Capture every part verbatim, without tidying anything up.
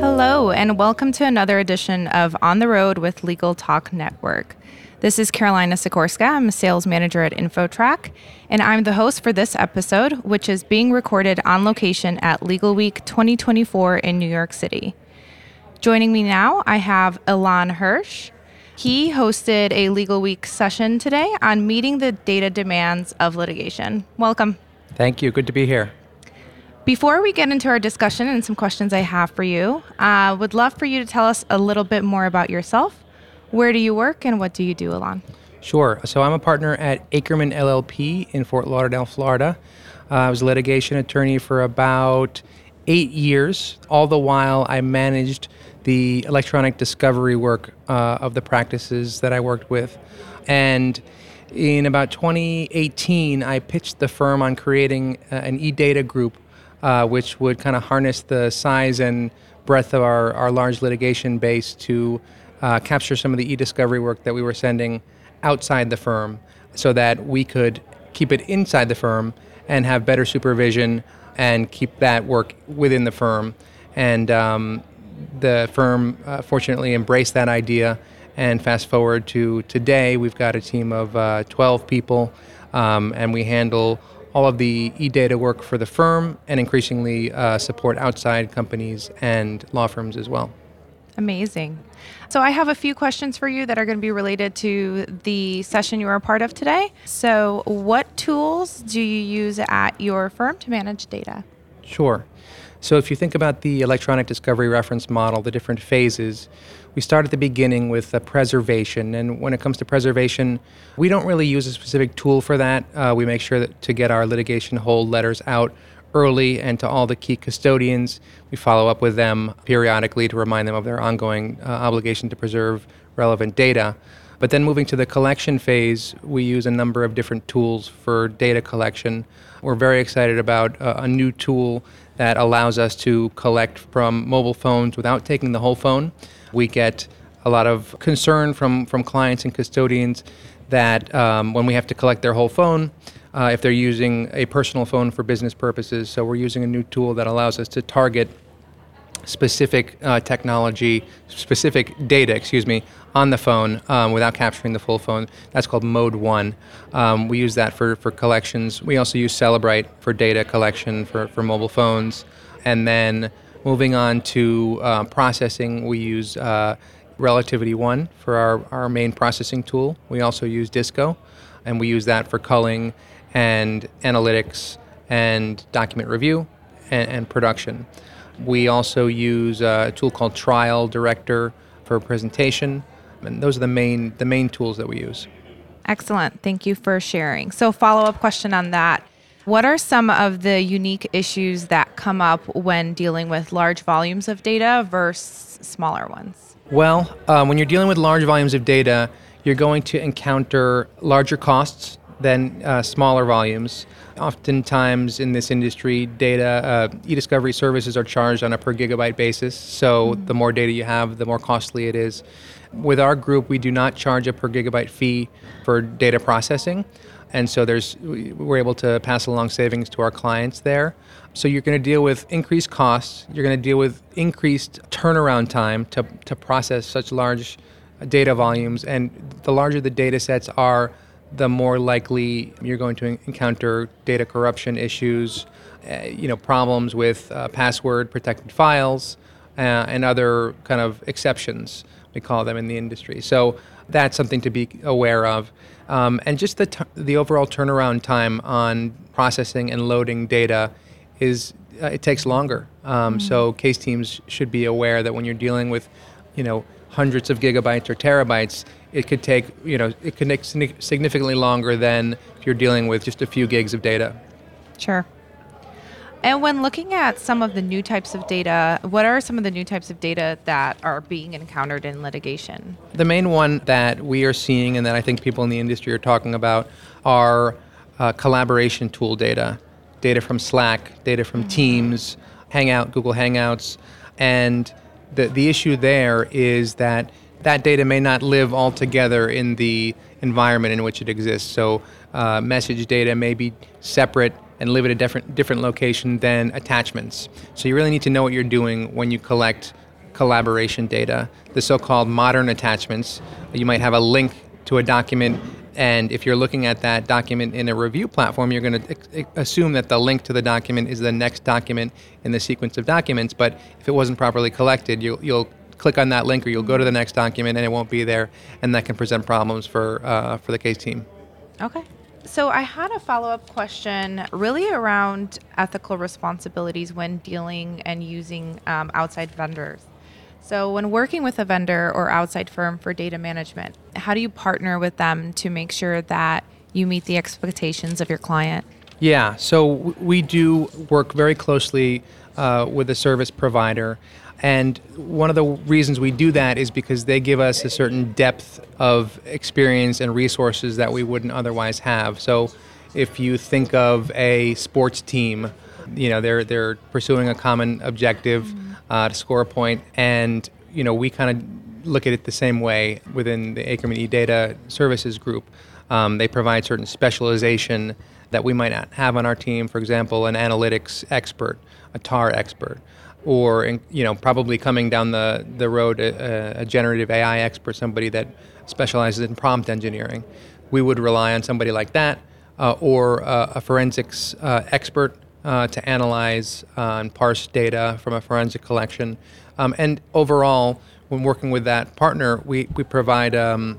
Hello, and welcome to another edition of On the Road with Legal Talk Network. This is Karolina Sikorska. I'm a sales manager at InfoTrack, and I'm the host for this episode, which is being recorded on location at Legal Week twenty twenty-four in New York City. Joining me now, I have Elan Hersh. He hosted a Legal Week session today on meeting the data demands of litigation. Welcome. Thank you. Good to be here. Before we get into our discussion and some questions I have for you, I uh, would love for you to tell us a little bit more about yourself. Where do you work and what do you do, Elan? Sure. So I'm a partner at Akerman L L P in Fort Lauderdale, Florida. Uh, I was a litigation attorney for about eight years. All the while, I managed the electronic discovery work uh, of the practices that I worked with. And in about twenty eighteen, I pitched the firm on creating uh, an e-data group, uh, which would kind of harness the size and breadth of our, our large litigation base to Uh, capture some of the eDiscovery work that we were sending outside the firm so that we could keep it inside the firm and have better supervision and keep that work within the firm. And um, the firm uh, fortunately embraced that idea, and fast forward to today, we've got a team of uh, twelve people, um, and we handle all of the e-data work for the firm and increasingly uh, support outside companies and law firms as well. Amazing. So I have a few questions for you that are going to be related to the session you were a part of today. So what tools do you use at your firm to manage data? Sure. So if you think about the electronic discovery reference model, the different phases, we start at the beginning with the preservation. And when it comes to preservation, we don't really use a specific tool for that. Uh, we make sure that to get our litigation hold letters out early and to all the key custodians. We follow up with them periodically to remind them of their ongoing uh, obligation to preserve relevant data. But then moving to the collection phase, we use a number of different tools for data collection. We're very excited about uh, a new tool that allows us to collect from mobile phones without taking the whole phone. We get a lot of concern from, from clients and custodians that um, when we have to collect their whole phone, Uh, if they're using a personal phone for business purposes. So we're using a new tool that allows us to target specific uh, technology, specific data, excuse me, on the phone um, without capturing the full phone. That's called Mode One. Um, we use that for, for collections. We also use Cellebrite for data collection for, for mobile phones. And then moving on to uh, processing, we use uh, Relativity One for our, our main processing tool. We also use Disco, and we use that for culling and analytics and document review and, and production. We also use a tool called Trial Director for presentation, and those are the main the main tools that we use. Excellent. Thank you for sharing. So follow-up question on that. What are some of the unique issues that come up when dealing with large volumes of data versus smaller ones? Well, um, when you're dealing with large volumes of data, you're going to encounter larger costs than uh, smaller volumes. Oftentimes in this industry, data, uh, e-discovery services are charged on a per gigabyte basis. So mm-hmm. the more data you have, the more costly it is. With our group, we do not charge a per gigabyte fee for data processing. And so there's we're able to pass along savings to our clients there. So you're going to deal with increased costs. You're going to deal with increased turnaround time to, to process such large data volumes, and the larger the data sets are, the more likely you're going to encounter data corruption issues, uh, you know, problems with uh, password protected files uh, and other kind of exceptions, we call them in the industry. So that's something to be aware of. Um, and just the t- the overall turnaround time on processing and loading data is, uh, it takes longer. Um, mm-hmm. So case teams should be aware that when you're dealing with, you know, hundreds of gigabytes or terabytes, it could take, you know, it could take significantly longer than if you're dealing with just a few gigs of data. Sure. And when looking at some of the new types of data, what are some of the new types of data that are being encountered in litigation? The main one that we are seeing and that I think people in the industry are talking about are uh, collaboration tool data, data from Slack, data from mm-hmm. Teams, Hangout, Google Hangouts. And the the issue there is that that data may not live altogether in the environment in which it exists. So uh, message data may be separate and live at a different different location than attachments. So you really need to know what you're doing when you collect collaboration data. The so-called modern attachments, you might have a link to a document, and if you're looking at that document in a review platform, you're going to ex- assume that the link to the document is the next document in the sequence of documents, but if it wasn't properly collected, you'll, you'll click on that link or you'll go to the next document and it won't be there, and that can present problems for uh, for the case team. Okay. So I had a follow-up question really around ethical responsibilities when dealing and using um, outside vendors. So when working with a vendor or outside firm for data management, how do you partner with them to make sure that you meet the expectations of your client? Yeah, so we do work very closely uh, with a service provider. And one of the reasons we do that is because they give us a certain depth of experience and resources that we wouldn't otherwise have. So if you think of a sports team, you know, they're they're pursuing a common objective. Mm-hmm. Uh, to score a point, and you know we kind of look at it the same way within the Akerman eData Services Group. Um, they provide certain specialization that we might not have on our team. For example, an analytics expert, a T A R expert, or in, you know probably coming down the the road a, a generative A I expert, somebody that specializes in prompt engineering. We would rely on somebody like that, uh, or uh, a forensics uh, expert. Uh, to analyze uh, and parse data from a forensic collection. Um, and overall, when working with that partner, we, we provide um,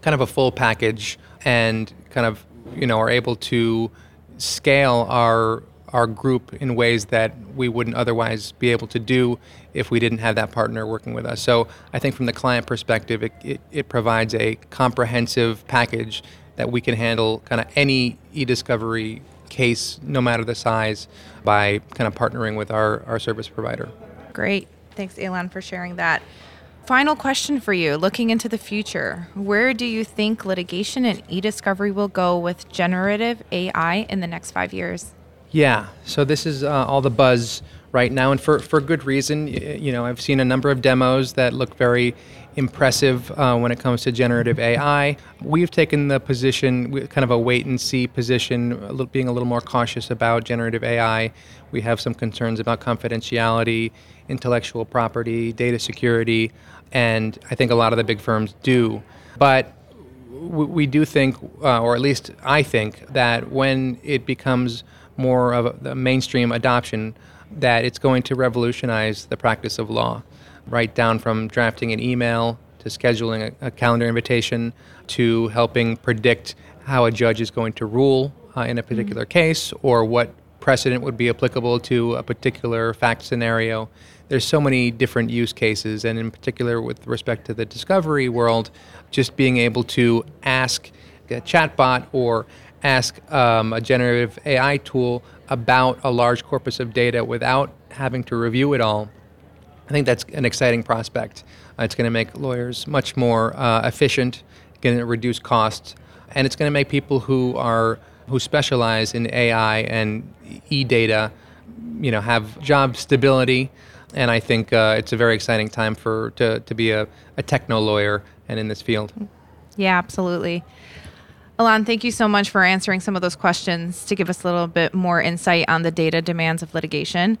kind of a full package and kind of, you know, are able to scale our our group in ways that we wouldn't otherwise be able to do if we didn't have that partner working with us. So I think from the client perspective, it, it, it provides a comprehensive package that we can handle kind of any eDiscovery case, no matter the size, by kind of partnering with our, our service provider. Great. Thanks, Elan, for sharing that. Final question for you, looking into the future, where do you think litigation and eDiscovery will go with generative A I in the next five years? Yeah, so this is uh, all the buzz right now, and for, for good reason. You know, I've seen a number of demos that look very impressive uh, when it comes to generative A I. We've taken the position, kind of a wait-and-see position, being a little more cautious about generative A I. We have some concerns about confidentiality, intellectual property, data security, and I think a lot of the big firms do. But we do think, uh, or at least I think, that when it becomes more of the mainstream adoption, that it's going to revolutionize the practice of law. Right down from drafting an email to scheduling a, a calendar invitation to helping predict how a judge is going to rule uh, in a particular mm-hmm. case, or what precedent would be applicable to a particular fact scenario. There's so many different use cases, and in particular with respect to the discovery world, just being able to ask a chatbot or ask um, a generative A I tool about a large corpus of data without having to review it all. I think that's an exciting prospect. Uh, it's going to make lawyers much more uh, efficient, going to reduce costs, and it's going to make people who are who specialize in A I and e-data, you know, have job stability. And I think uh, it's a very exciting time for to, to be a, a techno lawyer and in this field. Yeah, absolutely. Elan, thank you so much for answering some of those questions to give us a little bit more insight on the data demands of litigation.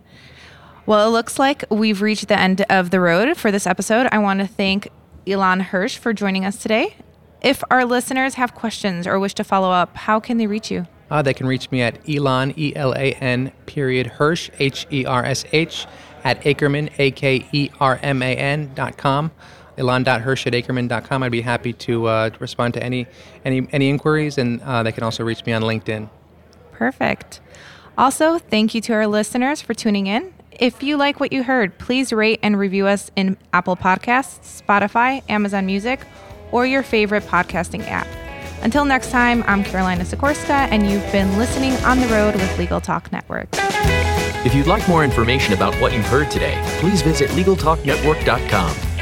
Well, it looks like we've reached the end of the road for this episode. I want to thank Elan Hersh for joining us today. If our listeners have questions or wish to follow up, how can they reach you? Uh, they can reach me at Elan, E L A N, period, Hersh, H E R S H, at Akerman, A K E R M A N dot com. Elan.Hersh at Akerman dot com. I'd be happy to uh, respond to any, any, any inquiries, and uh, they can also reach me on LinkedIn. Perfect. Also, thank you to our listeners for tuning in. If you like what you heard, please rate and review us in Apple Podcasts, Spotify, Amazon Music, or your favorite podcasting app. Until next time, I'm Karolina Sikorska, and you've been listening On the Road with Legal Talk Network. If you'd like more information about what you've heard today, please visit legal talk network dot com.